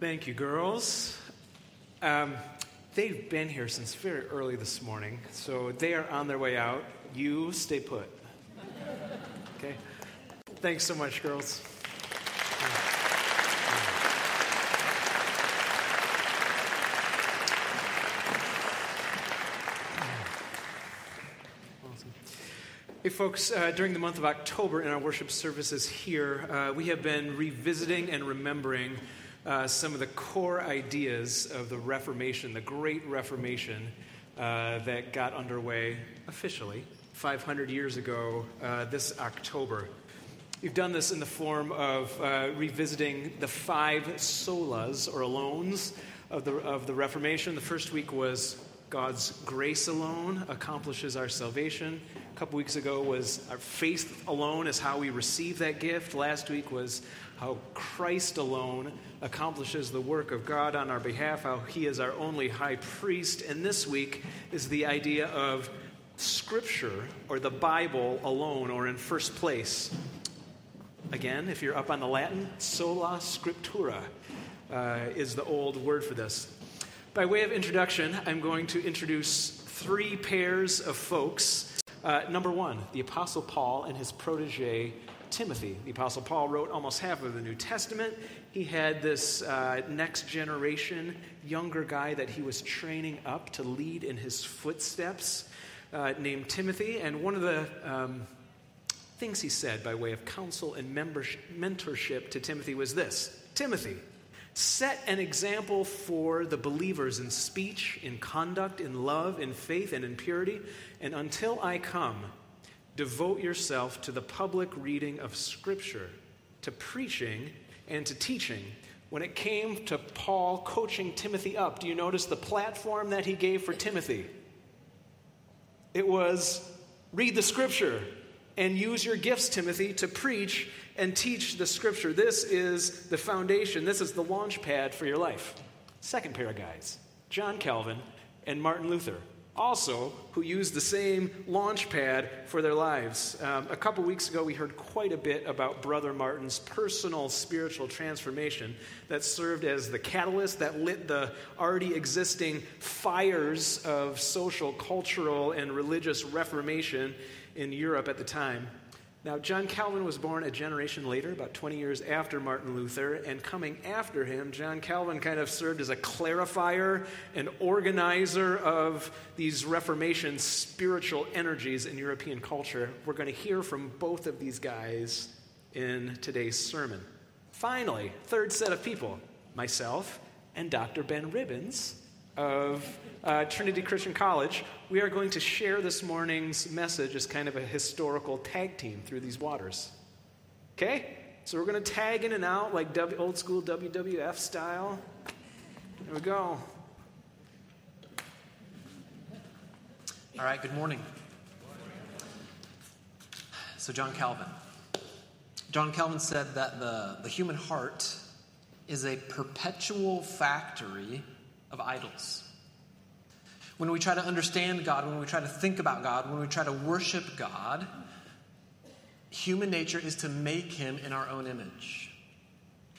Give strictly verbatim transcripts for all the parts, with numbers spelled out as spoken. Thank you, girls. Um, they've been here since very early this morning, so they are on their way out. You stay put. Okay? Thanks so much, girls. Hey folks, uh, during the month of October in our worship services here, uh, we have been revisiting and remembering uh, some of the core ideas of the Reformation, the Great Reformation uh, that got underway officially five hundred years ago uh, this October. We've done this in the form of uh, revisiting the five solas, or alones, of the, of the Reformation. The first week was God's grace alone accomplishes our salvation. A couple weeks ago was our faith alone is how we receive that gift. Last week was how Christ alone accomplishes the work of God on our behalf, how he is our only high priest. And this week is the idea of Scripture, or the Bible alone, or in first place. Again, if you're up on the Latin, sola scriptura uh, is the old word for this. By way of introduction, I'm going to introduce three pairs of folks. Uh, number one, the Apostle Paul and his protege, Timothy. The Apostle Paul wrote almost half of the New Testament. He had this uh, next generation, younger guy that he was training up to lead in his footsteps uh, named Timothy. And one of the um, things he said by way of counsel and membership, mentorship to Timothy was this: Timothy, set an example for the believers in speech, in conduct, in love, in faith, and in purity. And until I come, devote yourself to the public reading of Scripture, to preaching, and to teaching. When it came to Paul coaching Timothy up, do you notice the platform that he gave for Timothy? It was, read the Scripture and use your gifts, Timothy, to preach and teach the Scripture. This is the foundation. This is the launch pad for your life. Second pair of guys, John Calvin and Martin Luther, also who used the same launch pad for their lives. Um, a couple weeks ago, we heard quite a bit about Brother Martin's personal spiritual transformation that served as the catalyst that lit the already existing fires of social, cultural, and religious reformation in Europe at the time. Now, John Calvin was born a generation later, about twenty years after Martin Luther, and coming after him, John Calvin kind of served as a clarifier and organizer of these Reformation spiritual energies in European culture. We're going to hear from both of these guys in today's sermon. Finally, third set of people, myself and Doctor Ben Ribbons of uh, Trinity Christian College. We are going to share this morning's message as kind of a historical tag team through these waters. Okay? So we're going to tag in and out like w- old school W W F style. There we go. All right, good morning. So John Calvin. John Calvin said that the, the human heart is a perpetual factory of idols. When we try to understand God, when we try to think about God, when we try to worship God, human nature is to make him in our own image.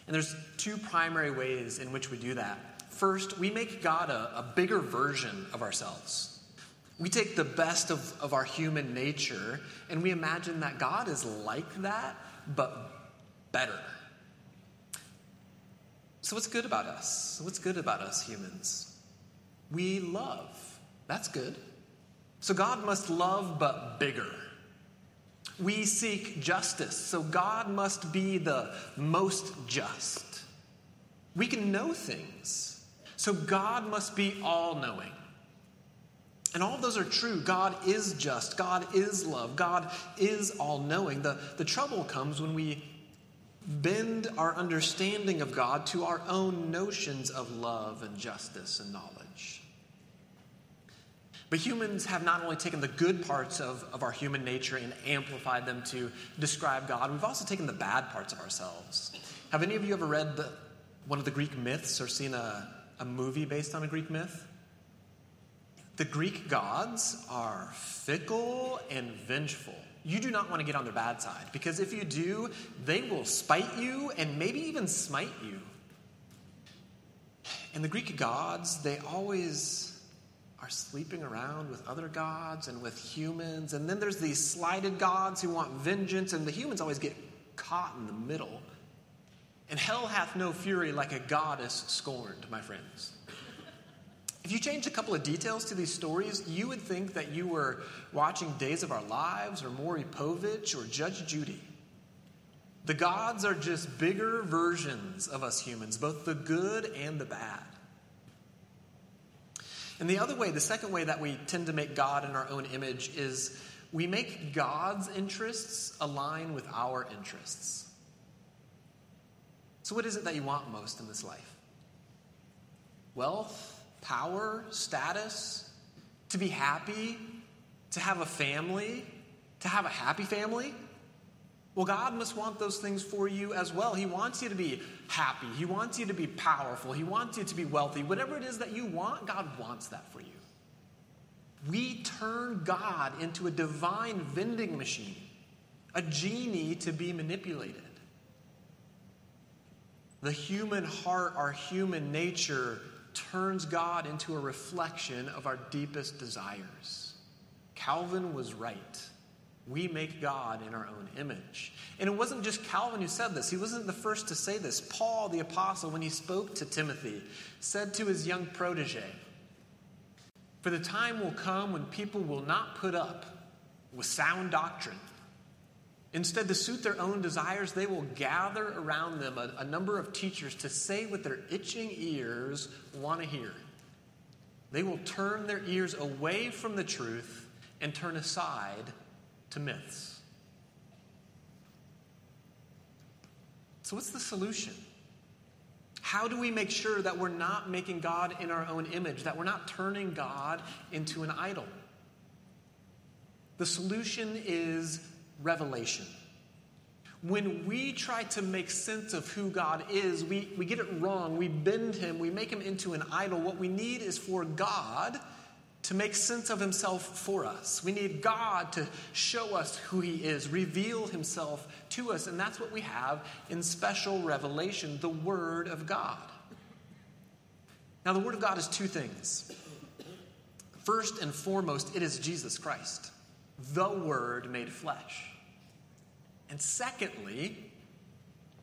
And there's two primary ways in which we do that. First, we make God a, a bigger version of ourselves. We take the best of, of our human nature and we imagine that God is like that, but better. So what's good about us? What's good about us humans? We love. That's good. So God must love, but bigger. We seek justice. So God must be the most just. We can know things. So God must be all-knowing. And all of those are true. God is just. God is love. God is all-knowing. The, the trouble comes when we bend our understanding of God to our own notions of love and justice and knowledge. But humans have not only taken the good parts of, of our human nature and amplified them to describe God, we've also taken the bad parts of ourselves. Have any of you ever read the, one of the Greek myths or seen a, a movie based on a Greek myth? The Greek gods are fickle and vengeful. You do not want to get on their bad side, because if you do, they will spite you and maybe even smite you. And the Greek gods, they always are sleeping around with other gods and with humans. And then there's these slighted gods who want vengeance, and the humans always get caught in the middle. And hell hath no fury like a goddess scorned, my friends. If you changed a couple of details to these stories, you would think that you were watching Days of Our Lives or Maury Povich or Judge Judy. The gods are just bigger versions of us humans, both the good and the bad. And the other way, the second way that we tend to make God in our own image is we make God's interests align with our interests. So what is it that you want most in this life? Wealth? Power, status, to be happy, to have a family, to have a happy family. Well, God must want those things for you as well. He wants you to be happy. He wants you to be powerful. He wants you to be wealthy. Whatever it is that you want, God wants that for you. We turn God into a divine vending machine, a genie to be manipulated. The human heart, our human nature, turns God into a reflection of our deepest desires. Calvin was right. We make God in our own image. And it wasn't just Calvin who said this. He wasn't the first to say this. Paul the apostle, when he spoke to Timothy, said to his young protege, "For the time will come when people will not put up with sound doctrine. Instead, to suit their own desires, they will gather around them a, a number of teachers to say what their itching ears want to hear. They will turn their ears away from the truth and turn aside to myths." So what's the solution? How do we make sure that we're not making God in our own image, that we're not turning God into an idol? The solution is revelation. When we try to make sense of who God is, we, we get it wrong. We bend him. We make him into an idol. What we need is for God to make sense of himself for us. We need God to show us who he is, reveal himself to us. And that's what we have in special revelation, the Word of God. Now, the Word of God is two things. First and foremost, it is Jesus Christ, the Word made flesh. And secondly,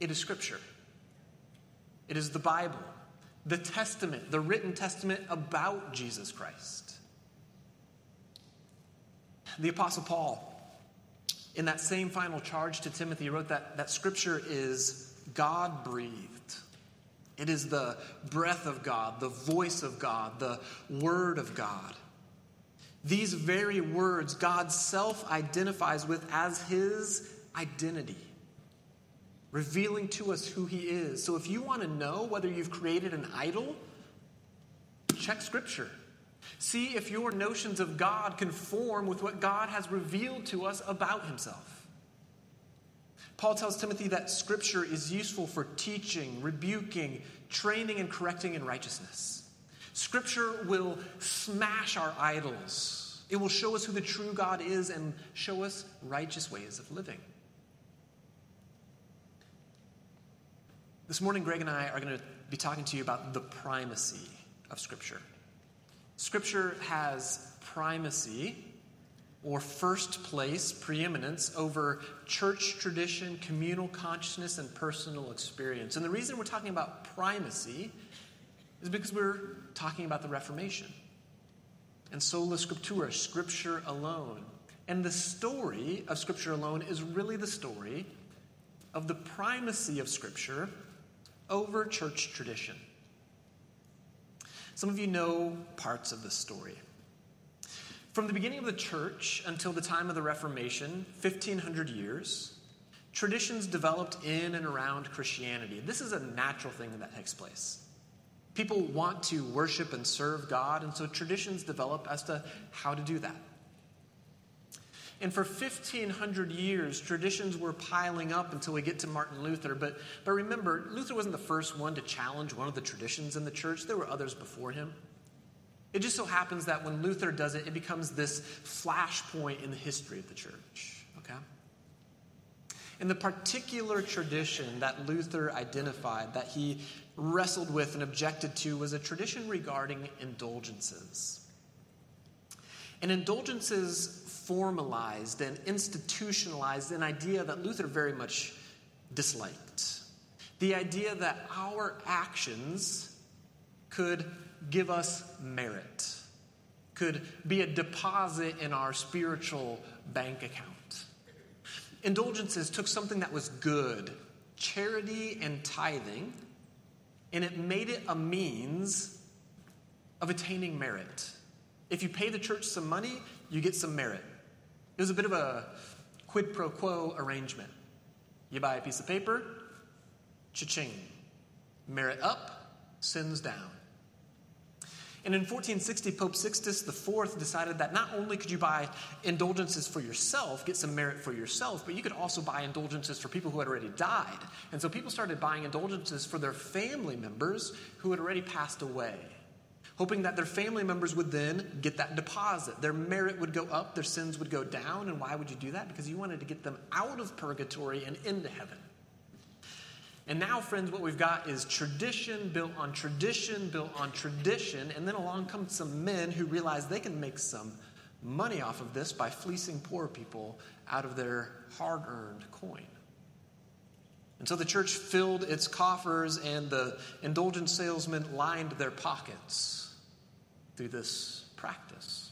it is Scripture. It is the Bible, the Testament, the written Testament about Jesus Christ. The Apostle Paul, in that same final charge to Timothy, wrote that, that Scripture is God-breathed. It is the breath of God, the voice of God, the Word of God. These very words God self-identifies with as his identity, revealing to us who he is. So if you want to know whether you've created an idol, check Scripture. See if your notions of God conform with what God has revealed to us about himself. Paul tells Timothy that Scripture is useful for teaching, rebuking, training, and correcting in righteousness. Scripture will smash our idols. It will show us who the true God is and show us righteous ways of living. This morning, Greg and I are going to be talking to you about the primacy of Scripture. Scripture has primacy, or first place, preeminence, over church tradition, communal consciousness, and personal experience. And the reason we're talking about primacy is because we're talking about the Reformation and sola scriptura, Scripture alone. And the story of Scripture alone is really the story of the primacy of Scripture over church tradition. Some of you know parts of this story. From the beginning of the church until the time of the Reformation, fifteen hundred years, traditions developed in and around Christianity. This is a natural thing that takes place. People want to worship and serve God, and so traditions develop as to how to do that. And for fifteen hundred years, traditions were piling up until we get to Martin Luther. But, but remember, Luther wasn't the first one to challenge one of the traditions in the church. There were others before him. It just so happens that when Luther does it, it becomes this flashpoint in the history of the church. Okay? And the particular tradition that Luther identified, that he wrestled with and objected to, was a tradition regarding indulgences. And indulgences formalized and institutionalized an idea that Luther very much disliked. The idea that our actions could give us merit, could be a deposit in our spiritual bank account. Indulgences took something that was good, charity and tithing, and it made it a means of attaining merit. If you pay the church some money, you get some merit. It was a bit of a quid pro quo arrangement. You buy a piece of paper, cha-ching. Merit up, sins down. And in fourteen sixty, Pope Sixtus the fourth decided that not only could you buy indulgences for yourself, get some merit for yourself, but you could also buy indulgences for people who had already died. And so people started buying indulgences for their family members who had already passed away, hoping that their family members would then get that deposit. Their merit would go up, their sins would go down. And why would you do that? Because you wanted to get them out of purgatory and into heaven. And now, friends, what we've got is tradition built on tradition built on tradition. And then along come some men who realize they can make some money off of this by fleecing poor people out of their hard-earned coin. And so the church filled its coffers, and the indulgent salesmen lined their pockets through this practice.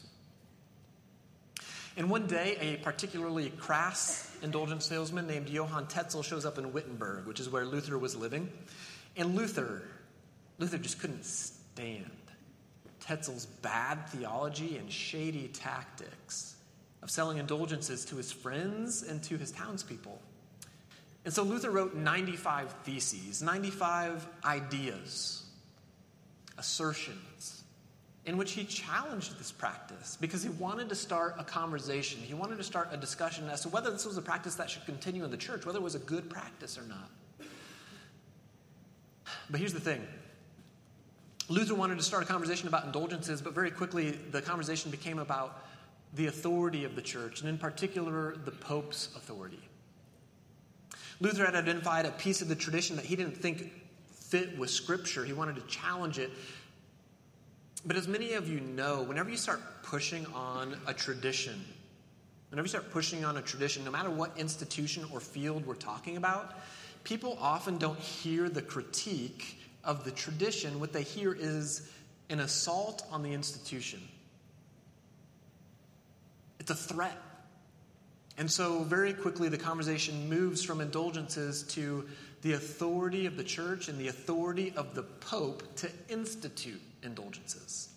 And one day, a particularly crass indulgent salesman named Johann Tetzel shows up in Wittenberg, which is where Luther was living. And Luther, Luther just couldn't stand Tetzel's bad theology and shady tactics of selling indulgences to his friends and to his townspeople. And so Luther wrote ninety-five theses, ninety-five ideas, assertions, in which he challenged this practice because he wanted to start a conversation. He wanted to start a discussion as to whether this was a practice that should continue in the church, whether it was a good practice or not. But here's the thing. Luther wanted to start a conversation about indulgences, but very quickly the conversation became about the authority of the church, and in particular, the Pope's authority. Luther had identified a piece of the tradition that he didn't think fit with Scripture. He wanted to challenge it. But as many of you know, whenever you start pushing on a tradition, whenever you start pushing on a tradition, no matter what institution or field we're talking about, people often don't hear the critique of the tradition. What they hear is an assault on the institution. It's a threat. And so very quickly the conversation moves from indulgences to the authority of the church and the authority of the Pope to institute indulgences.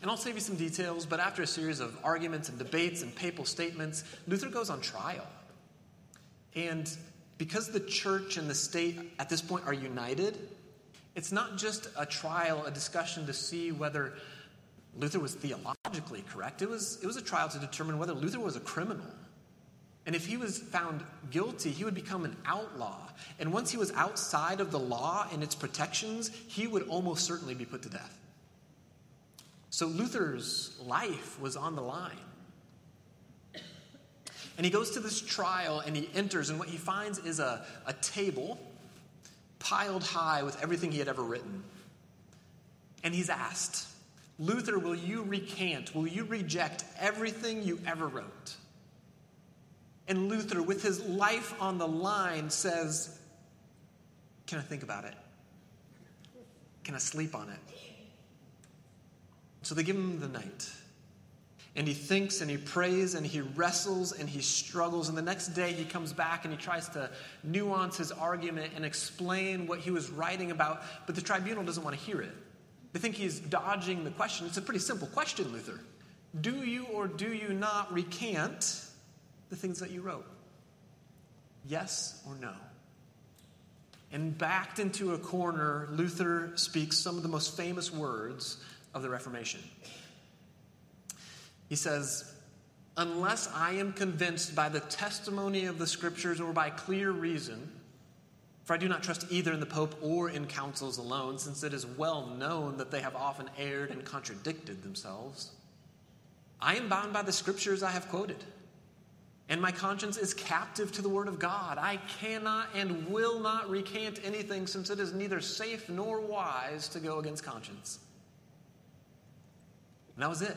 And I'll save you some details, but after a series of arguments and debates and papal statements, Luther goes on trial. And because the church and the state at this point are united, it's not just a trial, a discussion to see whether Luther was theologically correct. It was, it was a trial to determine whether Luther was a criminal. And if he was found guilty, he would become an outlaw. And once he was outside of the law and its protections, he would almost certainly be put to death. So Luther's life was on the line. And he goes to this trial and he enters, and what he finds is a, a table piled high with everything he had ever written. And he's asked, Luther, will you recant? Will you reject everything you ever wrote? And Luther, with his life on the line, says, can I think about it? Can I sleep on it? So they give him the night. And he thinks and he prays and he wrestles and he struggles. And the next day he comes back and he tries to nuance his argument and explain what he was writing about. But the tribunal doesn't want to hear it. They think he's dodging the question. It's a pretty simple question, Luther. Do you or do you not recant the things that you wrote? Yes or no? And backed into a corner, Luther speaks some of the most famous words of the Reformation. He says, unless I am convinced by the testimony of the Scriptures or by clear reason, for I do not trust either in the Pope or in councils alone, since it is well known that they have often erred and contradicted themselves, I am bound by the Scriptures I have quoted, And my conscience is captive to the word of God. I cannot and will not recant anything, since it is neither safe nor wise to go against conscience. And that was it.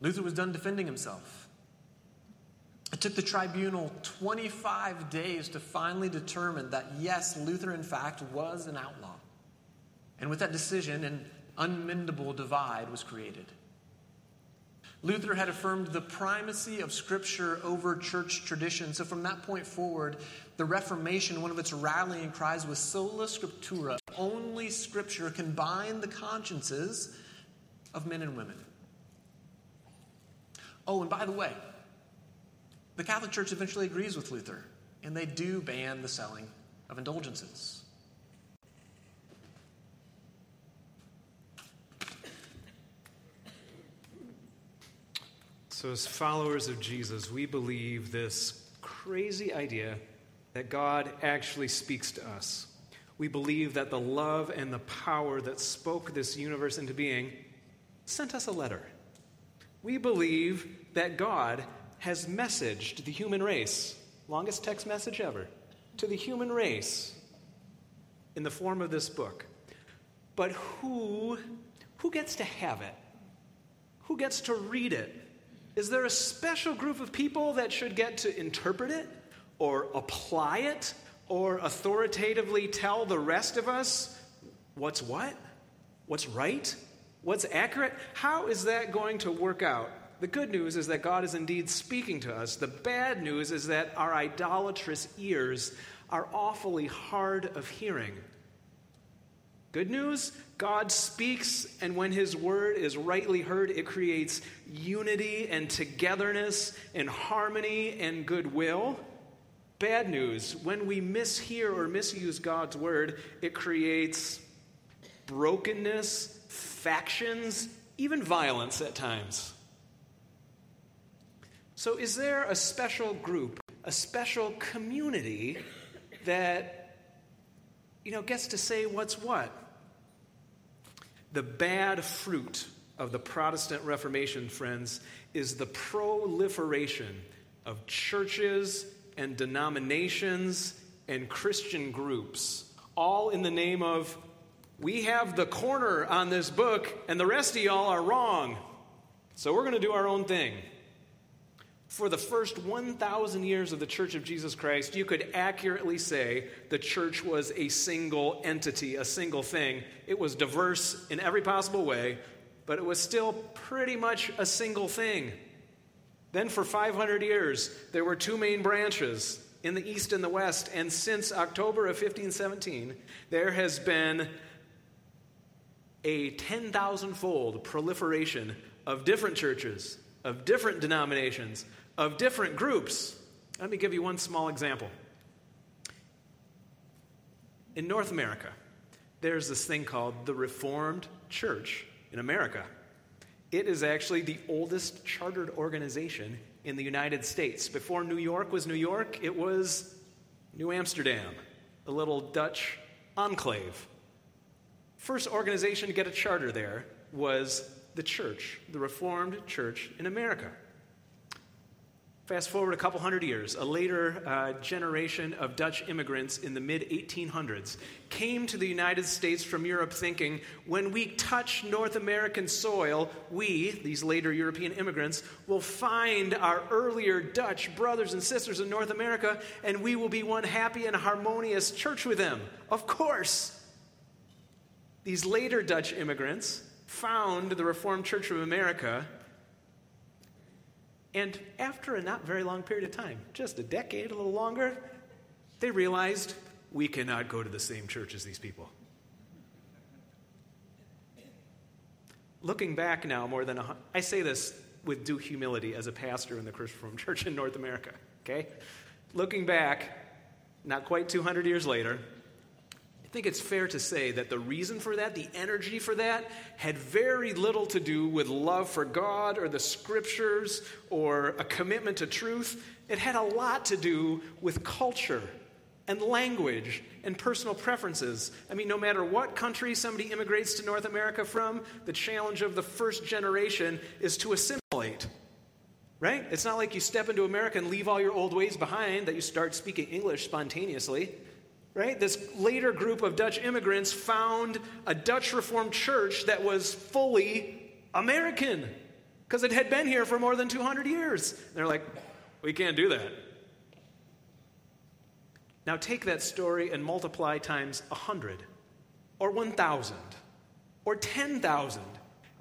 Luther was done defending himself. It took the tribunal twenty-five days to finally determine that, yes, Luther, in fact, was an outlaw. And with that decision, an unmendable divide was created. Luther had affirmed the primacy of Scripture over church tradition. So from that point forward, the Reformation, one of its rallying cries was sola scriptura. Only Scripture can bind the consciences of men and women. Oh, and by the way, the Catholic Church eventually agrees with Luther, and they do ban the selling of indulgences. So as followers of Jesus, we believe this crazy idea that God actually speaks to us. We believe that the love and the power that spoke this universe into being sent us a letter. We believe that God has messaged the human race, longest text message ever, to the human race in the form of this book. But who, who gets to have it? Who gets to read it? Is there a special group of people that should get to interpret it or apply it or authoritatively tell the rest of us what's what, what's right, what's accurate? How is that going to work out? The good news is that God is indeed speaking to us. The bad news is that our idolatrous ears are awfully hard of hearing. Good news, God speaks, and when his word is rightly heard, it creates unity and togetherness and harmony and goodwill. Bad news, when we mishear or misuse God's word, it creates brokenness, factions, even violence at times. So is there a special group, a special community that You know, gets to say what's what? The bad fruit of the Protestant Reformation, friends, is the proliferation of churches and denominations and Christian groups, all in the name of, we have the corner on this book, and the rest of y'all are wrong, so we're going to do our own thing. For the first one thousand years of the Church of Jesus Christ, you could accurately say the church was a single entity, a single thing. It was diverse in every possible way, but it was still pretty much a single thing. Then for five hundred years, there were two main branches in the East and the West, and since October of fifteen seventeen, there has been a ten thousand fold proliferation of different churches, of different denominations, of different groups. Let me give you one small example. In North America, there's this thing called the Reformed Church in America. It is actually the oldest chartered organization in the United States. Before New York was New York, it was New Amsterdam, a little Dutch enclave. First organization to get a charter there was the church, the Reformed Church in America. Fast forward a couple hundred years, a later uh, generation of Dutch immigrants in the mid eighteen hundreds came to the United States from Europe thinking, when we touch North American soil, we, these later European immigrants, will find our earlier Dutch brothers and sisters in North America, and we will be one happy and harmonious church with them. Of course. These later Dutch immigrants found the Reformed Church of America, and after a not very long period of time, just a decade, a little longer, they realized we cannot go to the same church as these people. Looking back now, more than a, I say this with due humility as a pastor in the Christian Reformed Church in North America, okay? Looking back, not quite two hundred years later, I think it's fair to say that the reason for that, the energy for that, had very little to do with love for God or the Scriptures or a commitment to truth. It had a lot to do with culture and language and personal preferences. I mean, no matter what country somebody immigrates to North America from, the challenge of the first generation is to assimilate. Right? It's not like you step into America and leave all your old ways behind, that you start speaking English spontaneously. Right? This later group of Dutch immigrants found a Dutch Reformed church that was fully American because it had been here for more than two hundred years. And they're like, we can't do that. Now take that story and multiply times one hundred or one thousand or ten thousand.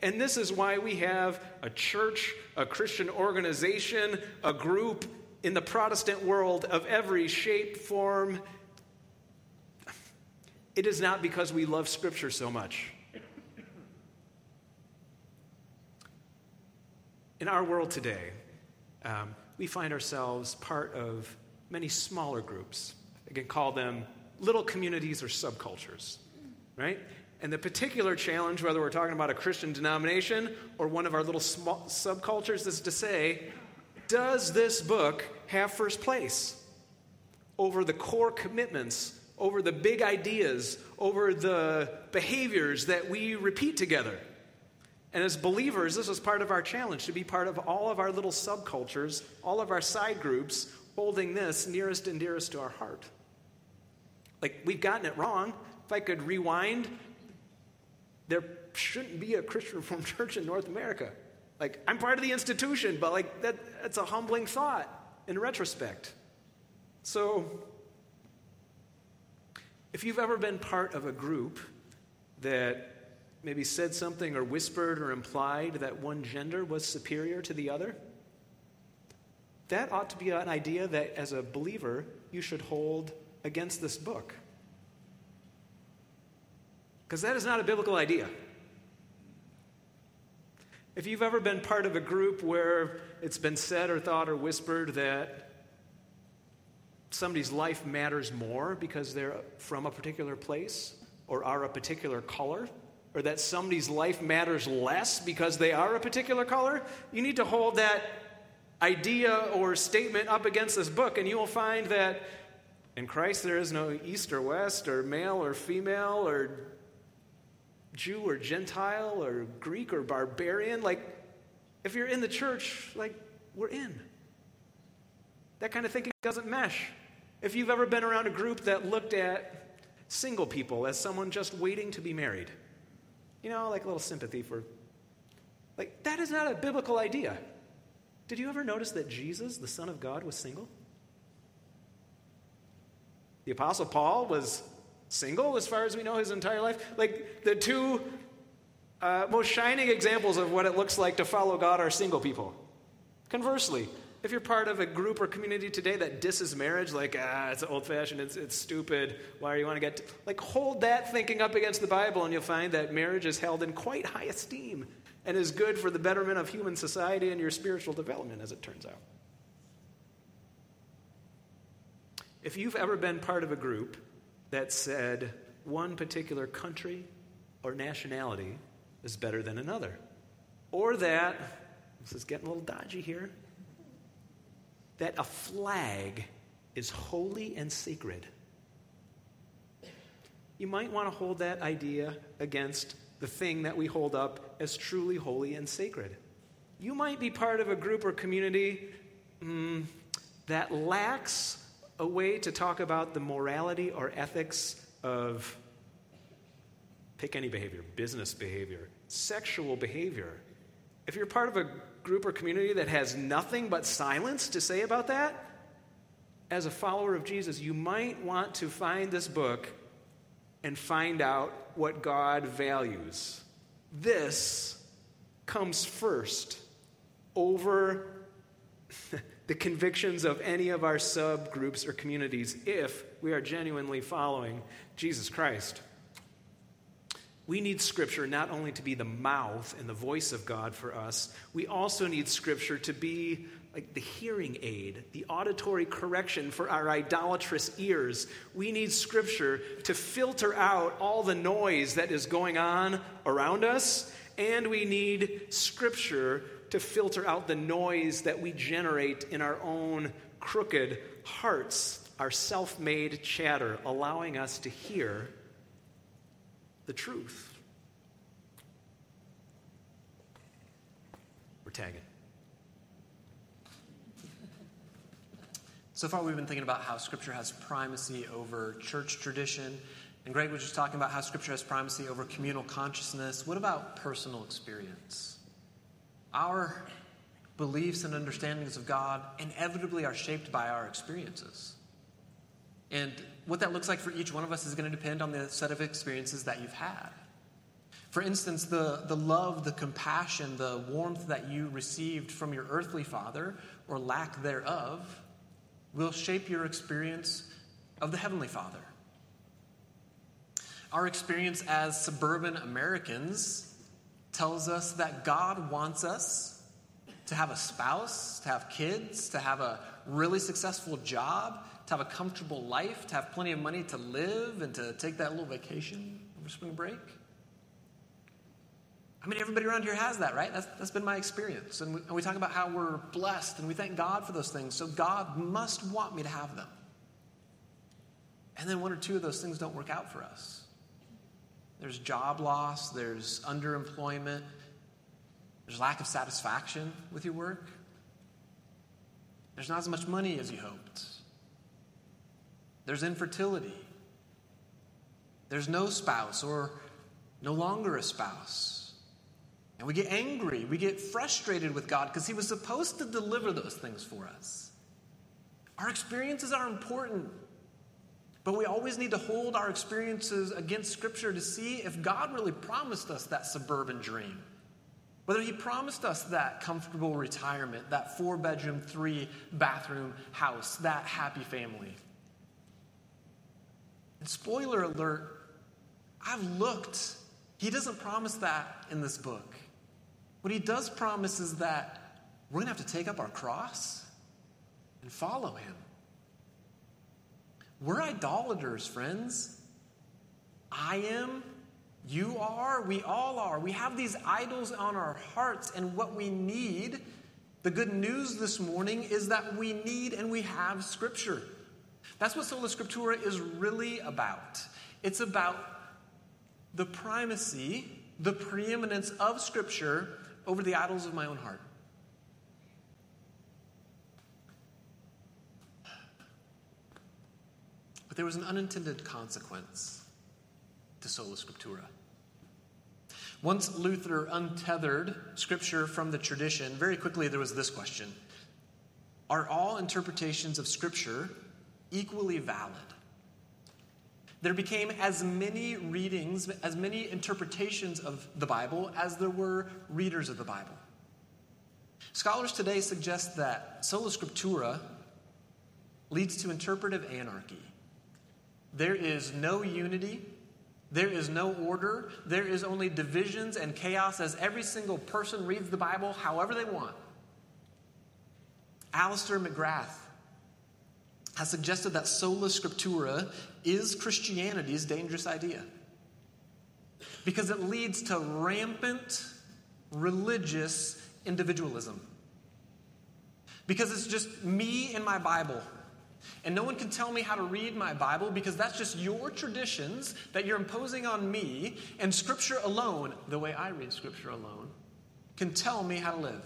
And this is why we have a church, a Christian organization, a group in the Protestant world of every shape, form. It is not because we love Scripture so much. In our world today, um, we find ourselves part of many smaller groups. I can call them little communities or subcultures, right? And the particular challenge, whether we're talking about a Christian denomination or one of our little small subcultures, is to say, does this book have first place over the core commitments, over the big ideas, over the behaviors that we repeat together? And as believers, this is part of our challenge, to be part of all of our little subcultures, all of our side groups, holding this nearest and dearest to our heart. Like, we've gotten it wrong. If I could rewind, there shouldn't be a Christian Reformed church in North America. Like, I'm part of the institution, but like that that's a humbling thought in retrospect. So if you've ever been part of a group that maybe said something or whispered or implied that one gender was superior to the other, that ought to be an idea that as a believer you should hold against this book. Because that is not a biblical idea. If you've ever been part of a group where it's been said or thought or whispered that somebody's life matters more because they're from a particular place or are a particular color, or that somebody's life matters less because they are a particular color, you need to hold that idea or statement up against this book, and you will find that in Christ there is no east or west or male or female or Jew or Gentile or Greek or barbarian. Like, if you're in the church, like, we're in. That kind of thinking doesn't mesh. If you've ever been around a group that looked at single people as someone just waiting to be married, you know, like a little sympathy for, like, that is not a biblical idea. Did you ever notice that Jesus, the Son of God, was single? The Apostle Paul was single, as far as we know, his entire life. Like, the two uh, most shining examples of what it looks like to follow God are single people. Conversely, if you're part of a group or community today that disses marriage, like, ah, it's old-fashioned, it's, it's stupid, why do you want to get... T-? Like, hold that thinking up against the Bible, and you'll find that marriage is held in quite high esteem and is good for the betterment of human society and your spiritual development, as it turns out. If you've ever been part of a group that said one particular country or nationality is better than another, or that, this is getting a little dodgy here, that a flag is holy and sacred, you might want to hold that idea against the thing that we hold up as truly holy and sacred. You might be part of a group or community um, that lacks a way to talk about the morality or ethics of, pick any behavior, business behavior, sexual behavior. If you're part of a group or community that has nothing but silence to say about that, as a follower of Jesus, you might want to find this book and find out what God values. This comes first over the convictions of any of our subgroups or communities if we are genuinely following Jesus Christ. We need Scripture not only to be the mouth and the voice of God for us, we also need Scripture to be like the hearing aid, the auditory correction for our idolatrous ears. We need Scripture to filter out all the noise that is going on around us, and we need Scripture to filter out the noise that we generate in our own crooked hearts, our self-made chatter, allowing us to hear the truth. We're tagging. So far we've been thinking about how Scripture has primacy over church tradition, and Greg was just talking about how Scripture has primacy over communal consciousness. What about personal experience? Our beliefs and understandings of God inevitably are shaped by our experiences. And what that looks like for each one of us is going to depend on the set of experiences that you've had. For instance, the, the love, the compassion, the warmth that you received from your earthly father, or lack thereof, will shape your experience of the Heavenly Father. Our experience as suburban Americans tells us that God wants us to have a spouse, to have kids, to have a really successful job, to have a comfortable life, to have plenty of money to live, and to take that little vacation over spring break. I mean, everybody around here has that, right? That's, that's been my experience. And we, and we talk about how we're blessed, and we thank God for those things. So God must want me to have them. And then one or two of those things don't work out for us. There's job loss. There's underemployment. There's lack of satisfaction with your work. There's not as much money as you hoped. There's infertility. There's no spouse or no longer a spouse. And we get angry. We get frustrated with God because he was supposed to deliver those things for us. Our experiences are important, but we always need to hold our experiences against Scripture to see if God really promised us that suburban dream. Whether he promised us that comfortable retirement, that four-bedroom, three-bathroom house, that happy family. And spoiler alert, I've looked. He doesn't promise that in this book. What he does promise is that we're going to have to take up our cross and follow him. We're idolaters, friends. I am, you are, we all are. We have these idols on our hearts, and what we need, the good news this morning, is that we need and we have Scripture. That's what Sola Scriptura is really about. It's about the primacy, the preeminence of Scripture over the idols of my own heart. But there was an unintended consequence to Sola Scriptura. Once Luther untethered Scripture from the tradition, very quickly there was this question: are all interpretations of Scripture equally valid? There became as many readings, as many interpretations of the Bible as there were readers of the Bible. Scholars today suggest that Sola Scriptura leads to interpretive anarchy. There is no unity, there is no order, there is only divisions and chaos as every single person reads the Bible however they want. Alister McGrath has suggested that Sola Scriptura is Christianity's dangerous idea because it leads to rampant religious individualism. Because it's just me and my Bible, and no one can tell me how to read my Bible because that's just your traditions that you're imposing on me, and Scripture alone, the way I read Scripture alone, can tell me how to live.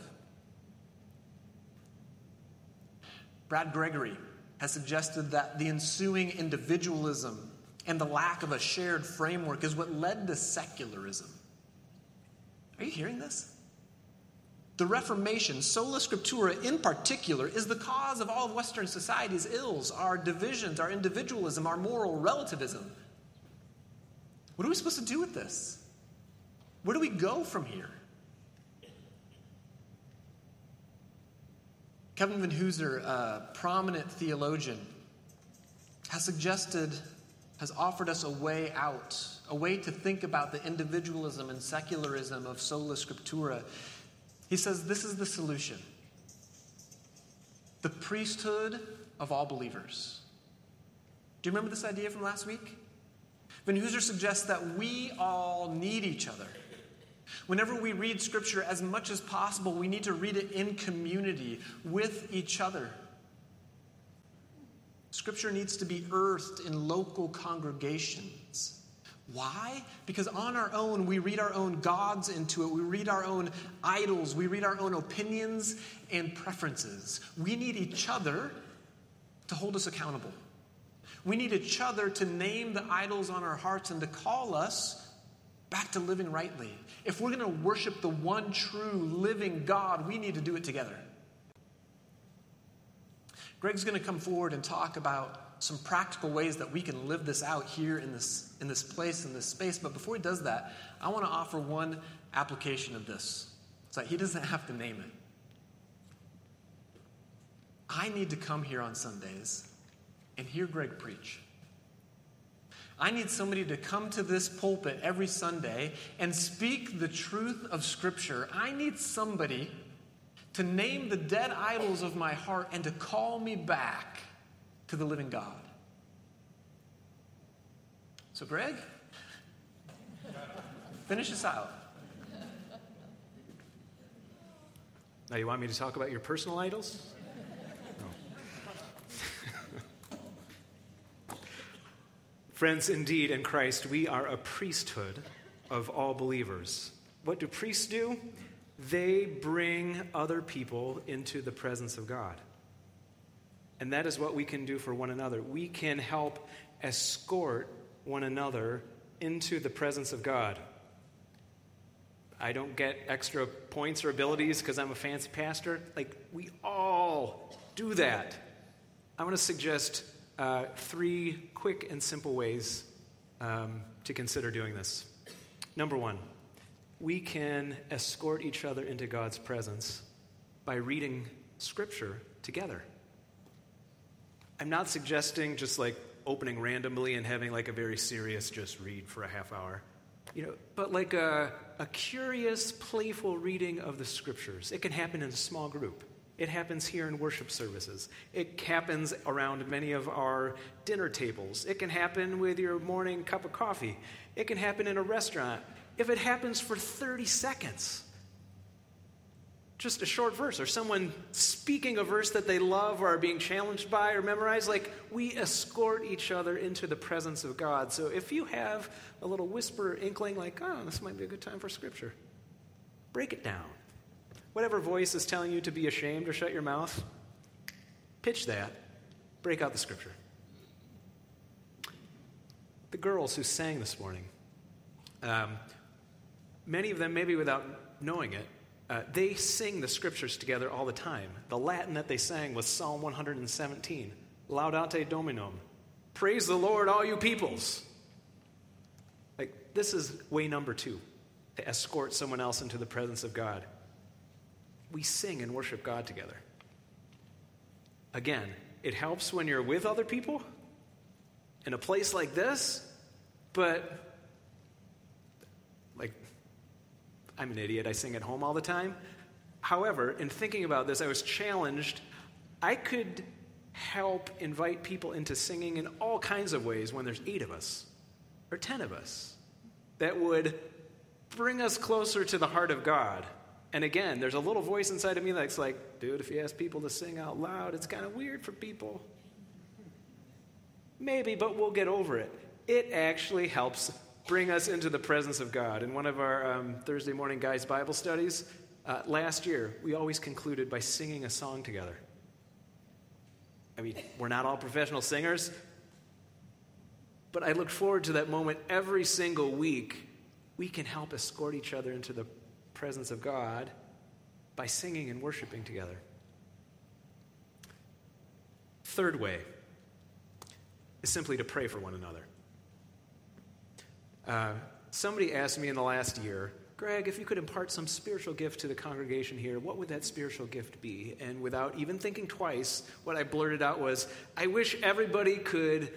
Brad Gregory has suggested that the ensuing individualism and the lack of a shared framework is what led to secularism. Are you hearing this? The Reformation, Sola Scriptura in particular, is the cause of all of Western society's ills, our divisions, our individualism, our moral relativism. What are we supposed to do with this? Where do we go from here? Kevin Van Hooser, a prominent theologian, has suggested, has offered us a way out, a way to think about the individualism and secularism of Sola Scriptura. He says this is the solution: the priesthood of all believers. Do you remember this idea from last week? Van Hooser suggests that we all need each other. Whenever we read Scripture, as much as possible, we need to read it in community with each other. Scripture needs to be earthed in local congregations. Why? Because on our own, we read our own gods into it. We read our own idols. We read our own opinions and preferences. We need each other to hold us accountable. We need each other to name the idols on our hearts and to call us back to living rightly. If we're going to worship the one true living God, we need to do it together. Greg's going to come forward and talk about some practical ways that we can live this out here in this, in this place, in this space. But before he does that, I want to offer one application of this, so that he doesn't have to name it. I need to come here on Sundays and hear Greg preach. I need somebody to come to this pulpit every Sunday and speak the truth of Scripture. I need somebody to name the dead idols of my heart and to call me back to the living God. So, Greg, finish this out. Now, you want me to talk about your personal idols? No. Friends, indeed, in Christ, we are a priesthood of all believers. What do priests do? They bring other people into the presence of God. And that is what we can do for one another. We can help escort one another into the presence of God. I don't get extra points or abilities because I'm a fancy pastor. Like, we all do that. I want to suggest uh, three quick and simple ways um, to consider doing this. Number one. We can escort each other into God's presence by reading Scripture together. I'm not suggesting just like opening randomly and having like a very serious just read for a half hour, you know, but like a, a curious, playful reading of the Scriptures. It can happen in a small group. It happens here in worship services. It happens around many of our dinner tables. It can happen with your morning cup of coffee. It can happen in a restaurant. If it happens for thirty seconds, just a short verse, or someone speaking a verse that they love or are being challenged by or memorized, like we escort each other into the presence of God. So if you have a little whisper or inkling like, oh, this might be a good time for Scripture, break it down. Whatever voice is telling you to be ashamed or shut your mouth, pitch that, break out the Scripture. The girls who sang this morning, um, many of them, maybe without knowing it, uh, they sing the Scriptures together all the time. The Latin that they sang was Psalm one hundred seventeen, Laudate Dominum, praise the Lord, all you peoples. Like, this is way number two, to escort someone else into the presence of God. We sing and worship God together. Again, it helps when you're with other people in a place like this, but I'm an idiot. I sing at home all the time. However, in thinking about this, I was challenged. I could help invite people into singing in all kinds of ways when there's eight of us or ten of us that would bring us closer to the heart of God. And again, there's a little voice inside of me that's like, dude, if you ask people to sing out loud, it's kind of weird for people. Maybe, but we'll get over it. It actually helps bring us into the presence of God. In one of our um, Thursday morning guys' Bible studies, uh, last year, we always concluded by singing a song together. I mean, we're not all professional singers, but I look forward to that moment every single week. We can help escort each other into the presence of God by singing and worshiping together. Third way is simply to pray for one another. Uh, somebody asked me in the last year, Greg, if you could impart some spiritual gift to the congregation here, what would that spiritual gift be? And without even thinking twice, what I blurted out was, I wish everybody could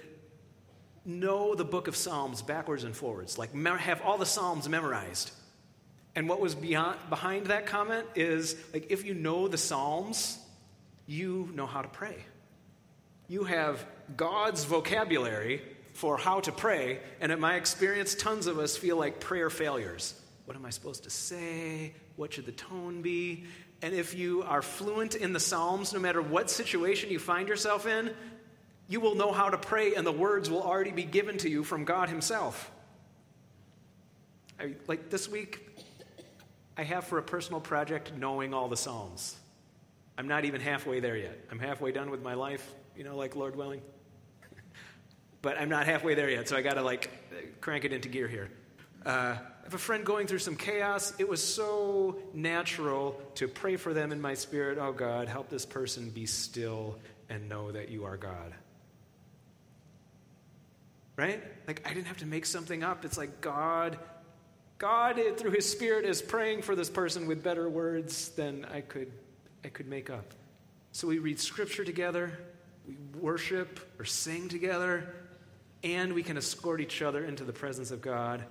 know the book of Psalms backwards and forwards, like me- have all the Psalms memorized. And what was beyond, behind that comment is, like, if you know the Psalms, you know how to pray. You have God's vocabulary for how to pray, and in my experience, tons of us feel like prayer failures. What am I supposed to say? What should the tone be? And if you are fluent in the Psalms, no matter what situation you find yourself in, you will know how to pray, and the words will already be given to you from God Himself. I, like this week, I have for a personal project knowing all the Psalms. I'm not even halfway there yet. I'm halfway done with my life. you know, like Lord willing. But I'm not halfway there yet, so I got to, like, crank it into gear here. Uh, I have a friend going through some chaos. It was so natural to pray for them in my spirit. Oh, God, help this person be still and know that you are God. Right? Like, I didn't have to make something up. It's like God, God, through his spirit, is praying for this person with better words than I could, I could make up. So we read Scripture together. We worship or sing together. And we can escort each other into the presence of God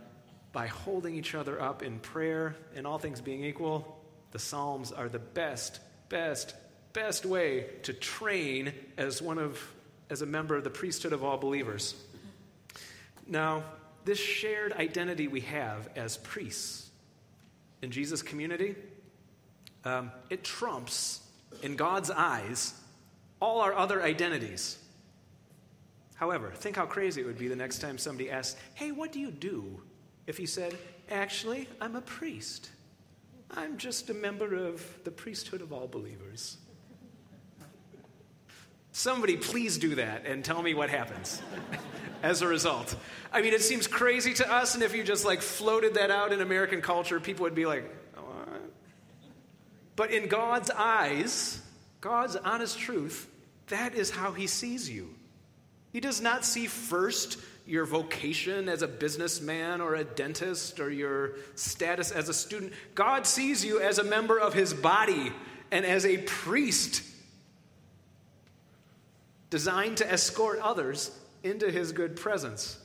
by holding each other up in prayer. And all things being equal, the Psalms are the best, best, best way to train as one of, as a member of the priesthood of all believers. Now, this shared identity we have as priests in Jesus' community, um, it trumps, in God's eyes, all our other identities. However, think how crazy it would be the next time somebody asks, hey, what do you do? If he said, actually, I'm a priest. I'm just a member of the priesthood of all believers. Somebody please do that and tell me what happens as a result. I mean, it seems crazy to us, and if you just, like, floated that out in American culture, people would be like, oh, all right. But in God's eyes, God's honest truth, that is how he sees you. He does not see first your vocation as a businessman or a dentist or your status as a student. God sees you as a member of his body and as a priest designed to escort others into his good presence.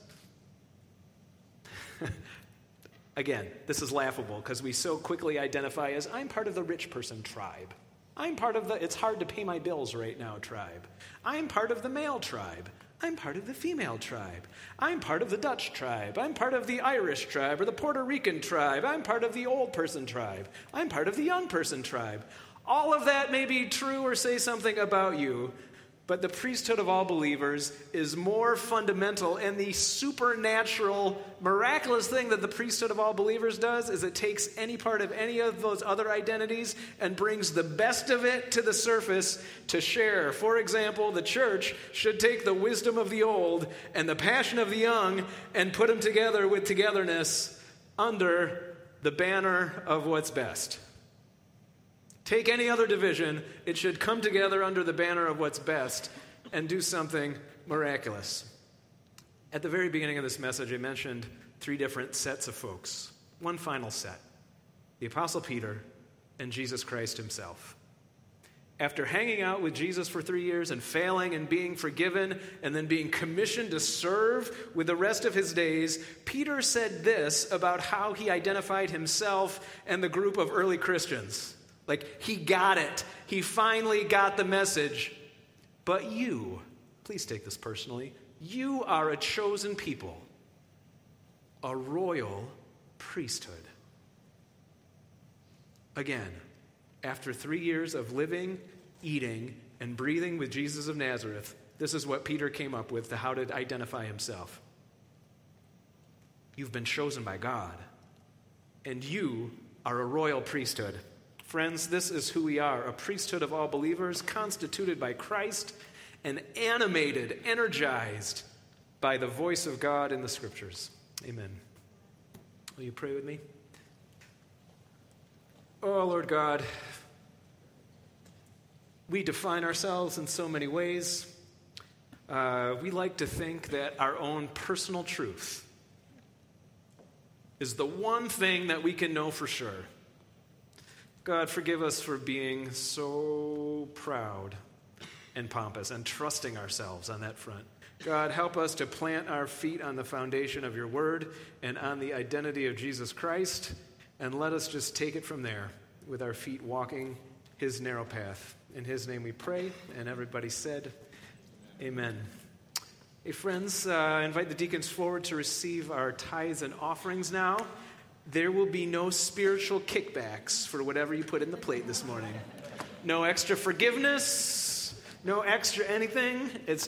Again, this is laughable because we so quickly identify as, I'm part of the rich person tribe. I'm part of the it's hard to pay my bills right now tribe. I'm part of the male tribe. I'm part of the female tribe. I'm part of the Dutch tribe. I'm part of the Irish tribe or the Puerto Rican tribe. I'm part of the old person tribe. I'm part of the young person tribe. All of that may be true or say something about you, but the priesthood of all believers is more fundamental, and the supernatural, miraculous thing that the priesthood of all believers does is it takes any part of any of those other identities and brings the best of it to the surface to share. For example, the church should take the wisdom of the old and the passion of the young and put them together with togetherness under the banner of what's best. Take any other division, it should come together under the banner of what's best and do something miraculous. At the very beginning of this message, I mentioned three different sets of folks. One final set, the Apostle Peter and Jesus Christ himself. After hanging out with Jesus for three years and failing and being forgiven and then being commissioned to serve with the rest of his days, Peter said this about how he identified himself and the group of early Christians. Like, he got it. He finally got the message. But you, please take this personally, you are a chosen people, a royal priesthood. Again, after three years of living, eating, and breathing with Jesus of Nazareth, this is what Peter came up with to how to identify himself. You've been chosen by God, and you are a royal priesthood. Friends, this is who we are, a priesthood of all believers constituted by Christ and animated, energized by the voice of God in the Scriptures. Amen. Will you pray with me? Oh, Lord God, we define ourselves in so many ways. Uh, we like to think that our own personal truth is the one thing that we can know for sure. God, forgive us for being so proud and pompous and trusting ourselves on that front. God, help us to plant our feet on the foundation of your word and on the identity of Jesus Christ, and let us just take it from there with our feet walking his narrow path. In his name we pray, and everybody said, amen. Hey, friends, uh, I invite the deacons forward to receive our tithes and offerings now. There will be no spiritual kickbacks for whatever you put in the plate this morning. No extra forgiveness, no extra anything. It's